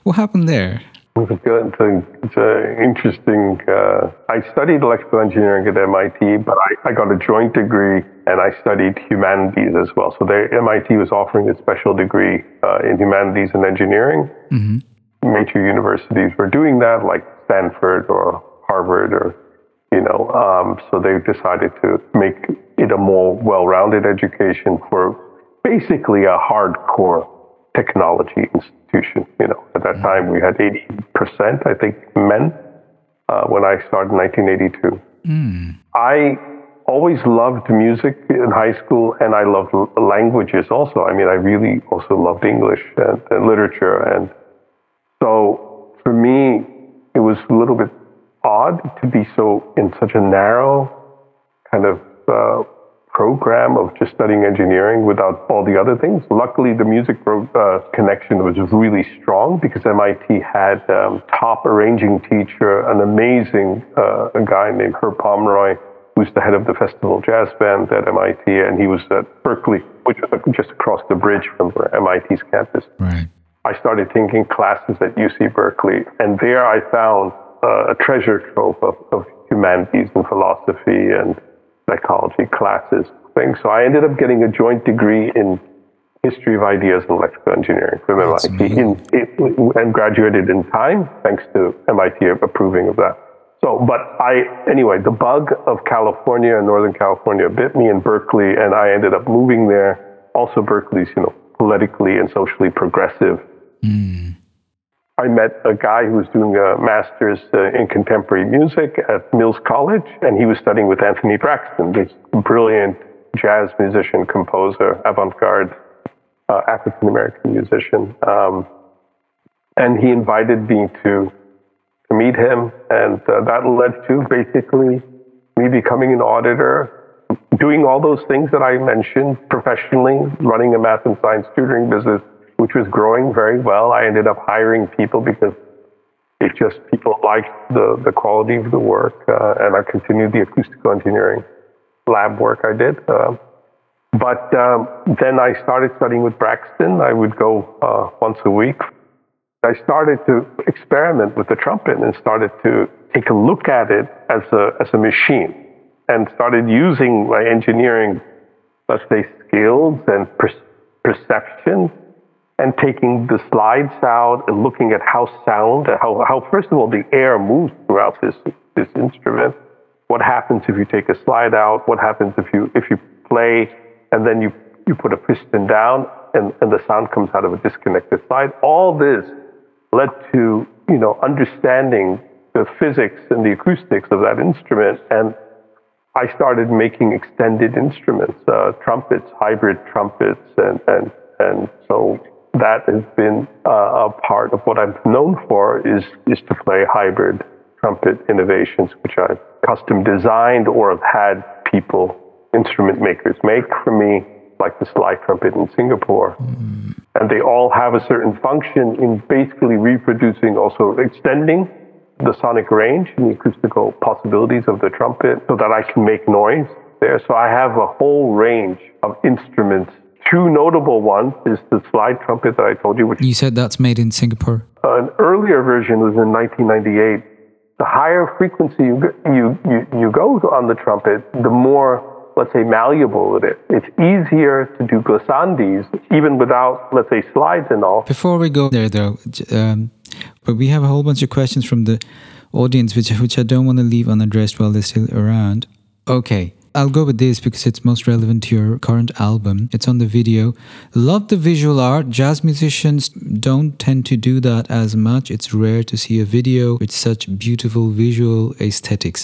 What happened there? It's an interesting, uh, I studied electrical engineering at M I T, but I, I got a joint degree, and I studied humanities as well. So there, M I T was offering a special degree uh, in humanities and engineering. Mm-hmm. Major universities were doing that, like Stanford or Harvard, or, you know, um, so they decided to make it a more well-rounded education for basically a hardcore technology institution. You know, at that time we had eighty percent, I think, men uh, when I started in nineteen eighty-two. Mm. I always loved music in high school, and I loved languages also. I mean, I really also loved English and, and literature. And so for me, it was a little bit odd to be so in such a narrow kind of uh, program of just studying engineering without all the other things. Luckily, the music pro- uh, connection was really strong because M I T had a um, top arranging teacher, an amazing uh, a guy named Herb Pomeroy, who's the head of the Festival Jazz Band at M I T, and he was at Berkeley, which was just across the bridge from M I T's campus. Right. I started taking classes at U C Berkeley, and there I found uh, a treasure trove of, of humanities and philosophy and psychology classes things. So I ended up getting a joint degree in history of ideas and electrical engineering from That's M I T in, in, and graduated in time, thanks to M I T approving of that. So, but I, anyway, the bug of California and Northern California bit me in Berkeley, and I ended up moving there. Also, Berkeley's, you know, politically and socially progressive. Mm. I met a guy who was doing a master's uh, in contemporary music at Mills College, and he was studying with Anthony Braxton, this brilliant jazz musician, composer, avant-garde uh, African-American musician. Um, and he invited me to to meet him, and uh, that led to basically me becoming an auditor, doing all those things that I mentioned professionally, running a math and science tutoring business, which was growing very well. I ended up hiring people because it just, people liked the, the quality of the work, uh, and I continued the acoustical engineering lab work I did. Uh, but um, then I started studying with Braxton. I would go uh, once a week. I started to experiment with the trumpet and started to take a look at it as a as a machine, and started using my engineering, let's say, skills and per- perception, and taking the slides out and looking at how sound, how, how first of all the air moves throughout this this instrument. What happens if you take a slide out? What happens if you if you play and then you, you put a piston down and, and the sound comes out of a disconnected slide? All this led to, you know, understanding the physics and the acoustics of that instrument. And I started making extended instruments, uh, trumpets, hybrid trumpets. And, and, and so that has been uh, a part of what I'm known for is, is to play hybrid trumpet innovations, which I've custom designed or have had people, instrument makers, make for me, like the slide trumpet in Singapore. Mm. And they all have a certain function in basically reproducing, also extending the sonic range and the acoustical possibilities of the trumpet so that I can make noise there. So I have a whole range of instruments. Two notable ones is the slide trumpet that I told you. Which you said that's made in Singapore. An earlier version was in nineteen ninety-eight. The higher frequency you, you, you, you go on the trumpet, the more, let's say, malleable it is. It's easier to do glissandes, even without, let's say, slides and all. Before we go there, though, um, but we have a whole bunch of questions from the audience, which which I don't want to leave unaddressed while they're still around. Okay, I'll go with this because it's most relevant to your current album. It's on the video. Love the visual art. Jazz musicians don't tend to do that as much. It's rare to see a video with such beautiful visual aesthetics.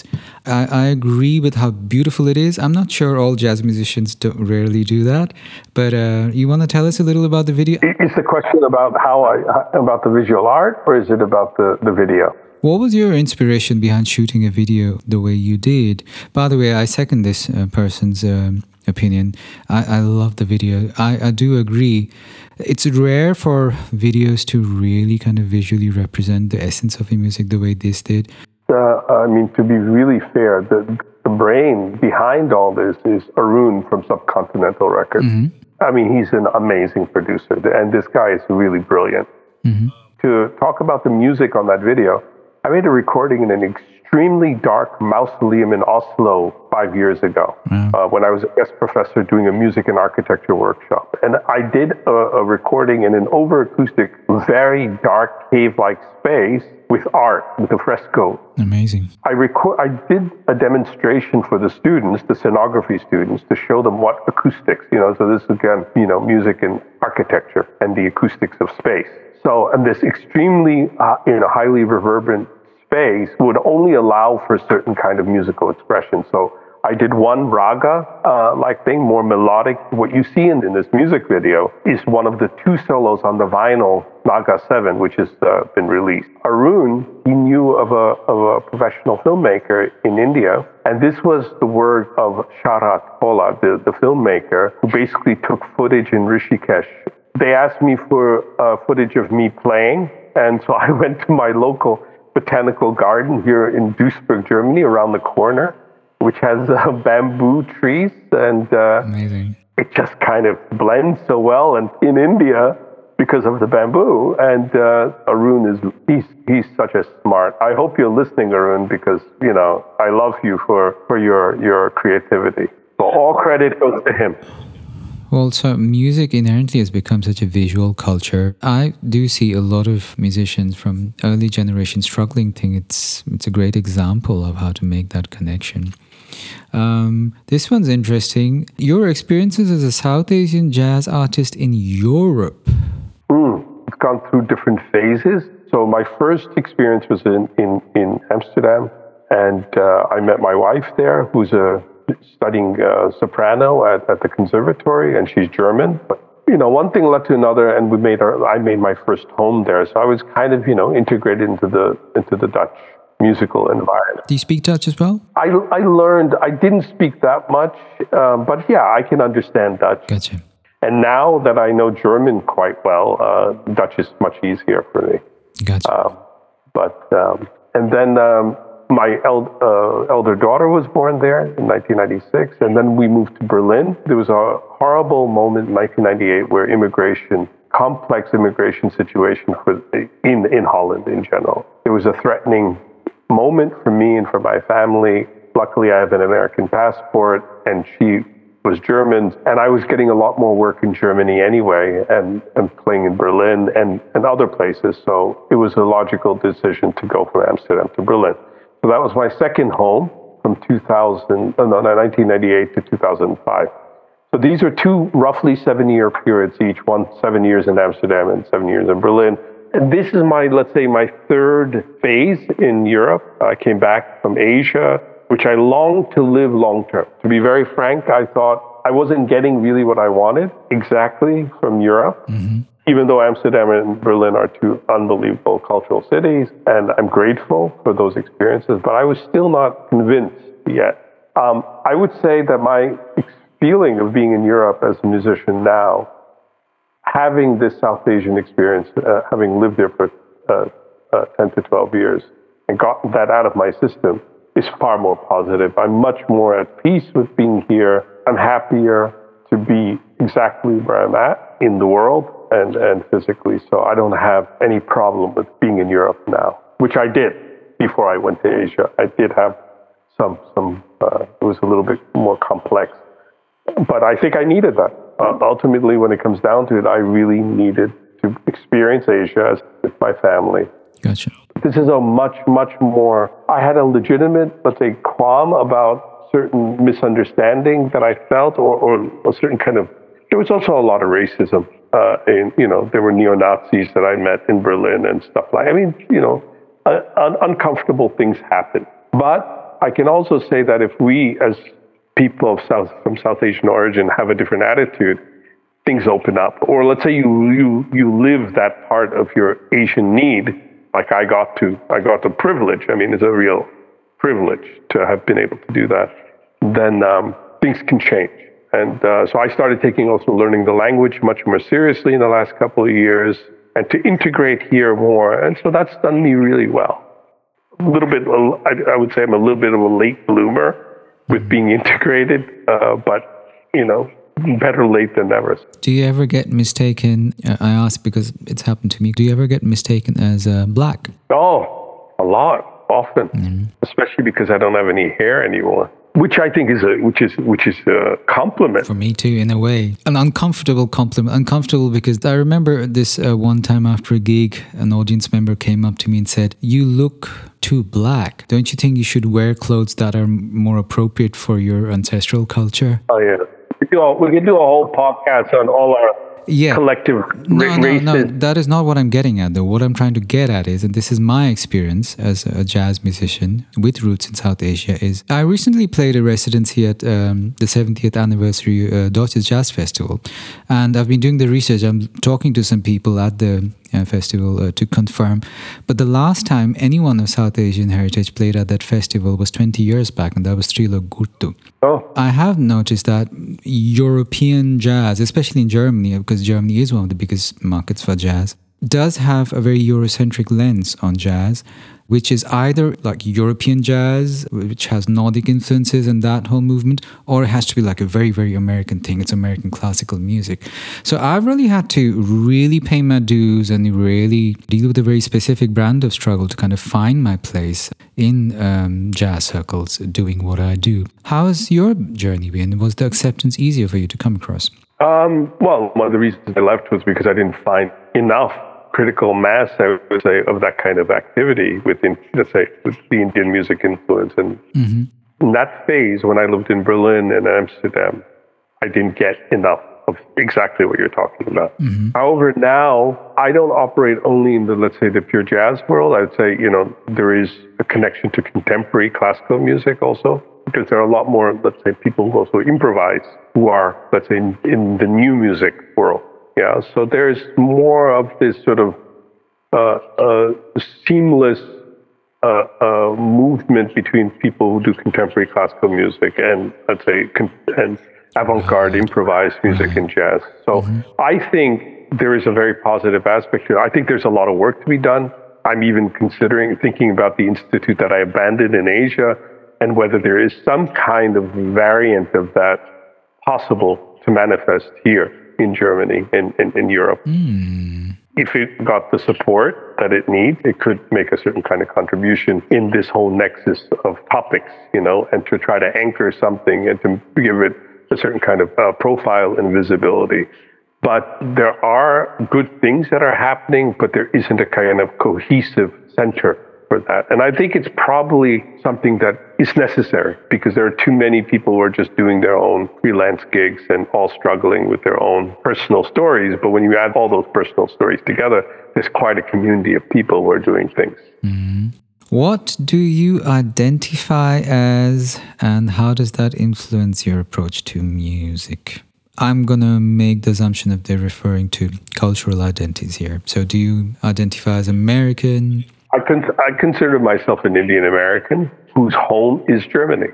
I, I agree with how beautiful it is. I'm not sure all jazz musicians don't rarely do that. But uh, you want to tell us a little about the video? Is the question about how I about the visual art, or is it about the, the video? What was your inspiration behind shooting a video the way you did? By the way, I second this uh, person's um, opinion. I, I love the video. I, I do agree. It's rare for videos to really kind of visually represent the essence of the music the way this did. Uh, I mean, to be really fair, the, the brain behind all this is Arun from Subcontinental Records. Mm-hmm. I mean, he's an amazing producer, and this guy is really brilliant. Mm-hmm. To talk about the music on that video, I made a recording in an extremely dark mausoleum in Oslo five years ago yeah. uh, when I was a guest professor doing a music and architecture workshop. And I did a, a recording in an over-acoustic, very dark cave-like space with art, with a fresco. Amazing. I, reco- I did a demonstration for the students, the scenography students, to show them what acoustics, you know, so this is, again, you know, music and architecture and the acoustics of space. So, and this extremely, uh, you know, highly reverberant space would only allow for a certain kind of musical expression. So I did one raga-like uh, thing, more melodic. What you see in, in this music video is one of the two solos on the vinyl Naga Seven, which has uh, been released. Arun, he knew of a, of a professional filmmaker in India, and this was the word of Sharat Kola, the, the filmmaker, who basically took footage in Rishikesh. They asked me for uh, footage of me playing, and so I went to my local botanical garden here in Duisburg, Germany, around the corner, which has uh, bamboo trees, and uh, amazing. It just kind of blends so well, and in India, because of the bamboo. And uh, Arun is, he's, he's such a smart. I hope you're listening, Arun, because, you know, I love you for, for your, your creativity. So all credit goes to him. Well, so music inherently has become such a visual culture. I do see a lot of musicians from early generation struggling thing. It's, it's a great example of how to make that connection. Um, this one's interesting. Your experiences as a South Asian jazz artist in Europe. Mm, it's gone through different phases. So my first experience was in, in, in Amsterdam, and uh, I met my wife there, who's uh, studying uh, soprano at, at the conservatory, and she's German. But, you know, one thing led to another, and we made our, I made my first home there. So I was kind of, you know, integrated into the into the Dutch musical environment. Do you speak Dutch as well? I, I learned, I didn't speak that much, uh, but yeah, I can understand Dutch. Gotcha. And now that I know German quite well, uh, Dutch is much easier for me. Gotcha. Um, but, um, and then um, my el- uh, elder daughter was born there in nineteen ninety-six, and then we moved to Berlin. There was a horrible moment in nineteen ninety-eight where immigration, complex immigration situation for, in, in Holland in general. There was a threatening moment for me and for my family. Luckily, I have an American passport, and she was German, and I was getting a lot more work in Germany anyway, and, and playing in Berlin and, and other places. So it was a logical decision to go from Amsterdam to Berlin. So that was my second home from two thousand, no, nineteen ninety-eight to two thousand five. So these are two roughly seven-year periods each, one seven years in Amsterdam and seven years in Berlin. And this is my, let's say, my third phase in Europe. I came back from Asia, which I longed to live long-term. To be very frank, I thought I wasn't getting really what I wanted exactly from Europe, mm-hmm. even though Amsterdam and Berlin are two unbelievable cultural cities, and I'm grateful for those experiences, but I was still not convinced yet. Um, I would say that my feeling of being in Europe as a musician now, having this South Asian experience, uh, having lived there for uh, uh, ten to twelve years and gotten that out of my system, is far more positive. I'm much more at peace with being here. I'm happier to be exactly where I'm at in the world and, and physically. So I don't have any problem with being in Europe now, which I did before I went to Asia. I did have some, some uh, it was a little bit more complex, but I think I needed that. Uh, ultimately, when it comes down to it, I really needed to experience Asia as, with my family. Gotcha. This is a much, much more, I had a legitimate, let's say, qualm about certain misunderstanding that I felt, or, or a certain kind of, there was also a lot of racism. Uh, in, you know, there were neo-Nazis that I met in Berlin and stuff like, I mean, you know, uh, un- uncomfortable things happen. But I can also say that if we, as people of South, from South Asian origin, have a different attitude, things open up. Or let's say you, you, you live that part of your Asian need. Like I got to, I got the privilege. I mean, it's a real privilege to have been able to do that. Then um, things can change. And uh, so I started taking also learning the language much more seriously in the last couple of years, and to integrate here more. And so that's done me really well. A little bit, I would say I'm a little bit of a late bloomer with being integrated, uh, but you know, better late than never. Do you ever get mistaken? I ask because it's happened to me. Do you ever get mistaken as uh, black? Oh, a lot, often, mm-hmm. especially because I don't have any hair anymore, which I think is a which is which is a compliment for me too, in a way, an uncomfortable compliment. Uncomfortable because I remember this uh, one time after a gig, an audience member came up to me and said, "You look too black. Don't you think you should wear clothes that are more appropriate for your ancestral culture?" Oh yeah. We, do all, we can do a whole podcast on all our yeah. collective ra- no, no, racism. No, that is not what I'm getting at, though. What I'm trying to get at is, and this is my experience as a jazz musician with roots in South Asia, is I recently played a residency at um, the seventieth anniversary uh, Deutsche Jazz Festival. And I've been doing the research. I'm talking to some people at the uh, festival uh, to confirm. But the last time anyone of South Asian heritage played at that festival was twenty years back, and that was Trilok Gurtu. Oh. I have noticed that European jazz, especially in Germany, because Germany is one of the biggest markets for jazz, does have a very Eurocentric lens on jazz, which is either like European jazz, which has Nordic influences and that whole movement, or it has to be like a very, very American thing. It's American classical music. So I've really had to really pay my dues and really deal with a very specific brand of struggle to kind of find my place in um, jazz circles doing what I do. How's your journey been? Was the acceptance easier for you to come across? Um, well, one of the reasons I left was because I didn't find enough critical mass, I would say, of that kind of activity within, let's say, with the Indian music influence. And mm-hmm. in that phase, when I lived in Berlin and Amsterdam, I didn't get enough of exactly what you're talking about. Mm-hmm. However, now I don't operate only in the, let's say, the pure jazz world. I would say, you know, there is a connection to contemporary classical music also, because there are a lot more, let's say, people who also improvise, who are, let's say, in, in the new music world. Yeah, so there's more of this sort of uh, uh, seamless uh, uh, movement between people who do contemporary classical music and, let's say, con- and avant-garde improvised music and jazz. So mm-hmm. I think there is a very positive aspect to it. I think there's a lot of work to be done. I'm even considering thinking about the institute that I abandoned in Asia and whether there is some kind of variant of that possible to manifest here in Germany and in, in, in Europe. Mm. If it got the support that it needs, it could make a certain kind of contribution in this whole nexus of topics, you know, and to try to anchor something and to give it a certain kind of uh, profile and visibility. But there are good things that are happening, but there isn't a kind of cohesive center for that. And I think it's probably something that is necessary because there are too many people who are just doing their own freelance gigs and all struggling with their own personal stories. But when you add all those personal stories together, there's quite a community of people who are doing things. Mm-hmm. What do you identify as and how does that influence your approach to music? I'm going to make the assumption that they're referring to cultural identities here. So do you identify as American? I, con- I consider myself an Indian American whose home is Germany.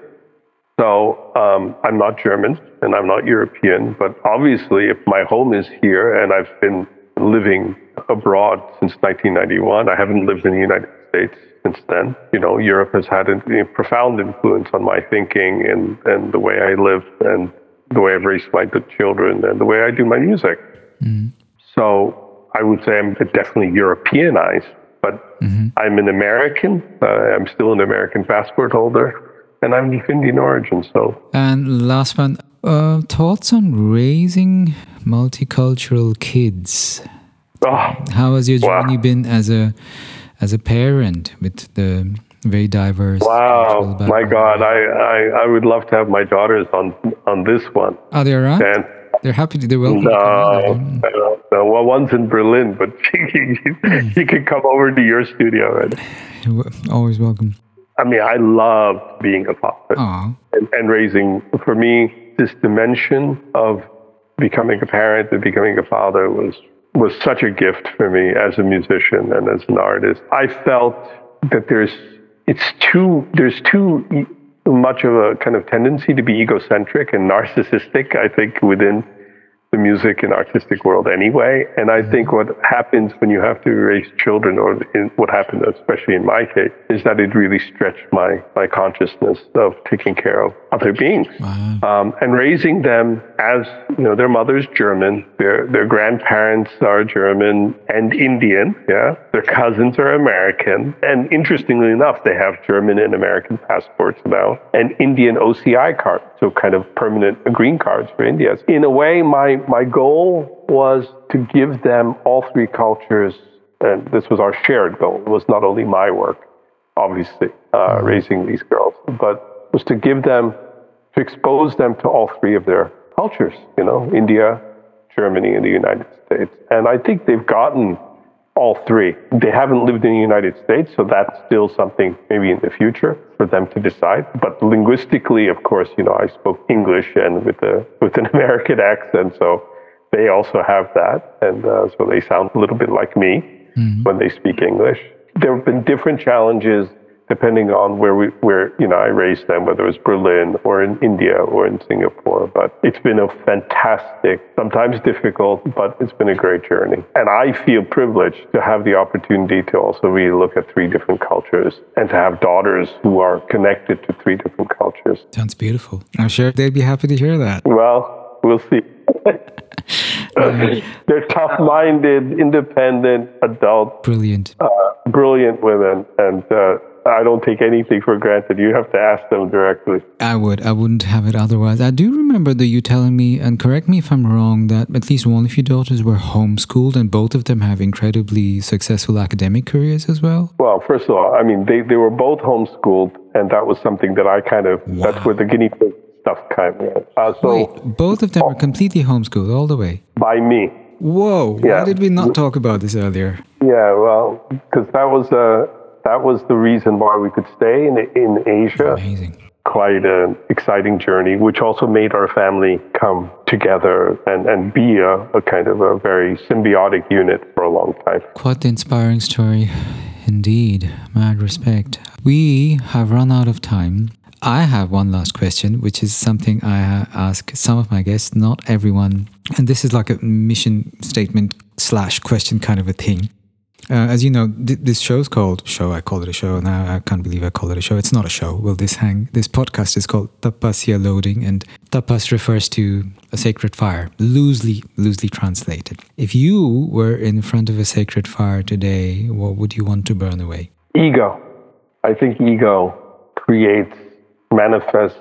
So um, I'm not German and I'm not European, but obviously if my home is here and I've been living abroad since nineteen ninety-one, I haven't lived in the United States since then. You know, Europe has had a, a profound influence on my thinking and, and the way I live and the way I've raised my children and the way I do my music. Mm-hmm. So I would say I'm definitely Europeanized. But mm-hmm. I'm an American, uh, I'm still an American passport holder, and I'm of Indian origin, so. And last one, uh, thoughts on raising multicultural kids? Oh, how has your journey wow. been as a as a parent with the very diverse Wow, my God, I, I, I would love to have my daughters on, on this one. Are they around? And they're happy to, they're welcome no, to come over. No, no. Well, one's in Berlin, but she, she, she can come over to your studio. And, always welcome. I mean, I love being a father and, and raising. For me, this dimension of becoming a parent and becoming a father was, was such a gift for me as a musician and as an artist. I felt that there's, it's too, there's too... much of a kind of tendency to be egocentric and narcissistic, I think, within the music and artistic world anyway. And I think what happens when you have to raise children, or in what happened, especially in my case, is that it really stretched my, my consciousness of taking care of other beings. Wow. Um, and raising them as, you know, their mother's German, their their grandparents are German and Indian, yeah. Their cousins are American. And interestingly enough, they have German and American passports now, and Indian O C I cards, so kind of permanent green cards for India. In a way, my My goal was to give them all three cultures, and this was our shared goal. It was not only my work, obviously, uh, raising these girls, but was to give them, to expose them to all three of their cultures, you know, India, Germany, and the United States. And I think they've gotten all three. They haven't lived in the United States, so that's still something maybe in the future for them to decide. But linguistically, of course, you know, I spoke English and with a with an American accent, so they also have that. And uh, so they sound a little bit like me mm-hmm. when they speak English. There have been different challenges depending on where we, where you know, I raised them, whether it was Berlin or in India or in Singapore. But it's been a fantastic, sometimes difficult, but it's been a great journey. And I feel privileged to have the opportunity to also really look at three different cultures and to have daughters who are connected to three different cultures. Sounds beautiful. I'm sure they'd be happy to hear that. Well, we'll see. They're tough-minded, independent, adult. Brilliant. Uh, brilliant women. And uh, I don't take anything for granted. You have to ask them directly. I would. I wouldn't have it otherwise. I do remember that you telling me, and correct me if I'm wrong, that at least one of your daughters were homeschooled and both of them have incredibly successful academic careers as well. Well, first of all, I mean, they, they were both homeschooled, and that was something that I kind of, wow. that's where the guinea pig stuff kind of uh, so Wait, both of them oh, are completely homeschooled all the way? By me. Whoa, yeah. Why did we not talk about this earlier? Yeah, well, because that was a... Uh, That was the reason why we could stay in in Asia. Amazing. Quite an exciting journey, which also made our family come together and, and be a, a kind of a very symbiotic unit for a long time. Quite the inspiring story, indeed. Mad respect. We have run out of time. I have one last question, which is something I ask some of my guests, not everyone. And this is like a mission statement slash question kind of a thing. Uh, as you know, th- this show's called show. I call it a show now. I can't believe I call it a show. It's not a show. Well, this hang this podcast is called Tapasya Loading, and tapas refers to a sacred fire, loosely, loosely translated. If you were in front of a sacred fire today, what would you want to burn away? Ego. I think ego creates, manifests,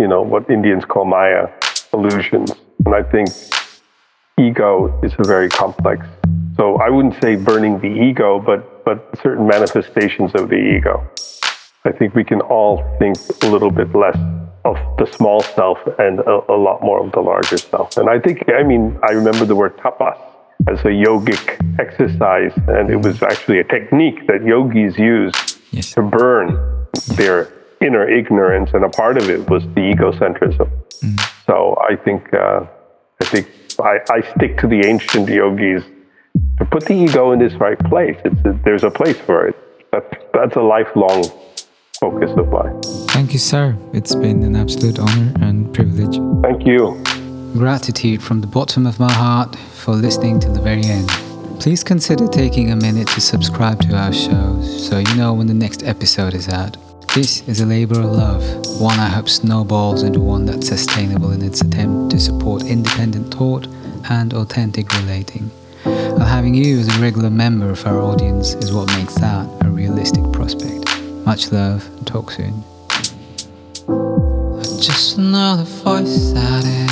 you know, what Indians call Maya, illusions, and I think ego is a very complex. So I wouldn't say burning the ego, but but certain manifestations of the ego. I think we can all think a little bit less of the small self and a, a lot more of the larger self. And I think, I mean, I remember the word tapas as a yogic exercise, and it was actually a technique that yogis used yes. to burn their inner ignorance, and a part of it was the egocentrism. Mm. So I think, uh, I, think I, I stick to the ancient yogis. To put the ego in its right place. It's a, there's a place for it. That's, that's a lifelong focus of mine. Thank you, sir. It's been an absolute honor and privilege. Thank you. Gratitude from the bottom of my heart for listening till the very end. Please consider taking a minute to subscribe to our show so you know when the next episode is out. This is a labor of love, one I hope snowballs into one that's sustainable in its attempt to support independent thought and authentic relating. Well, having you as a regular member of our audience is what makes that a realistic prospect. Much love and talk soon. Just another voice out there.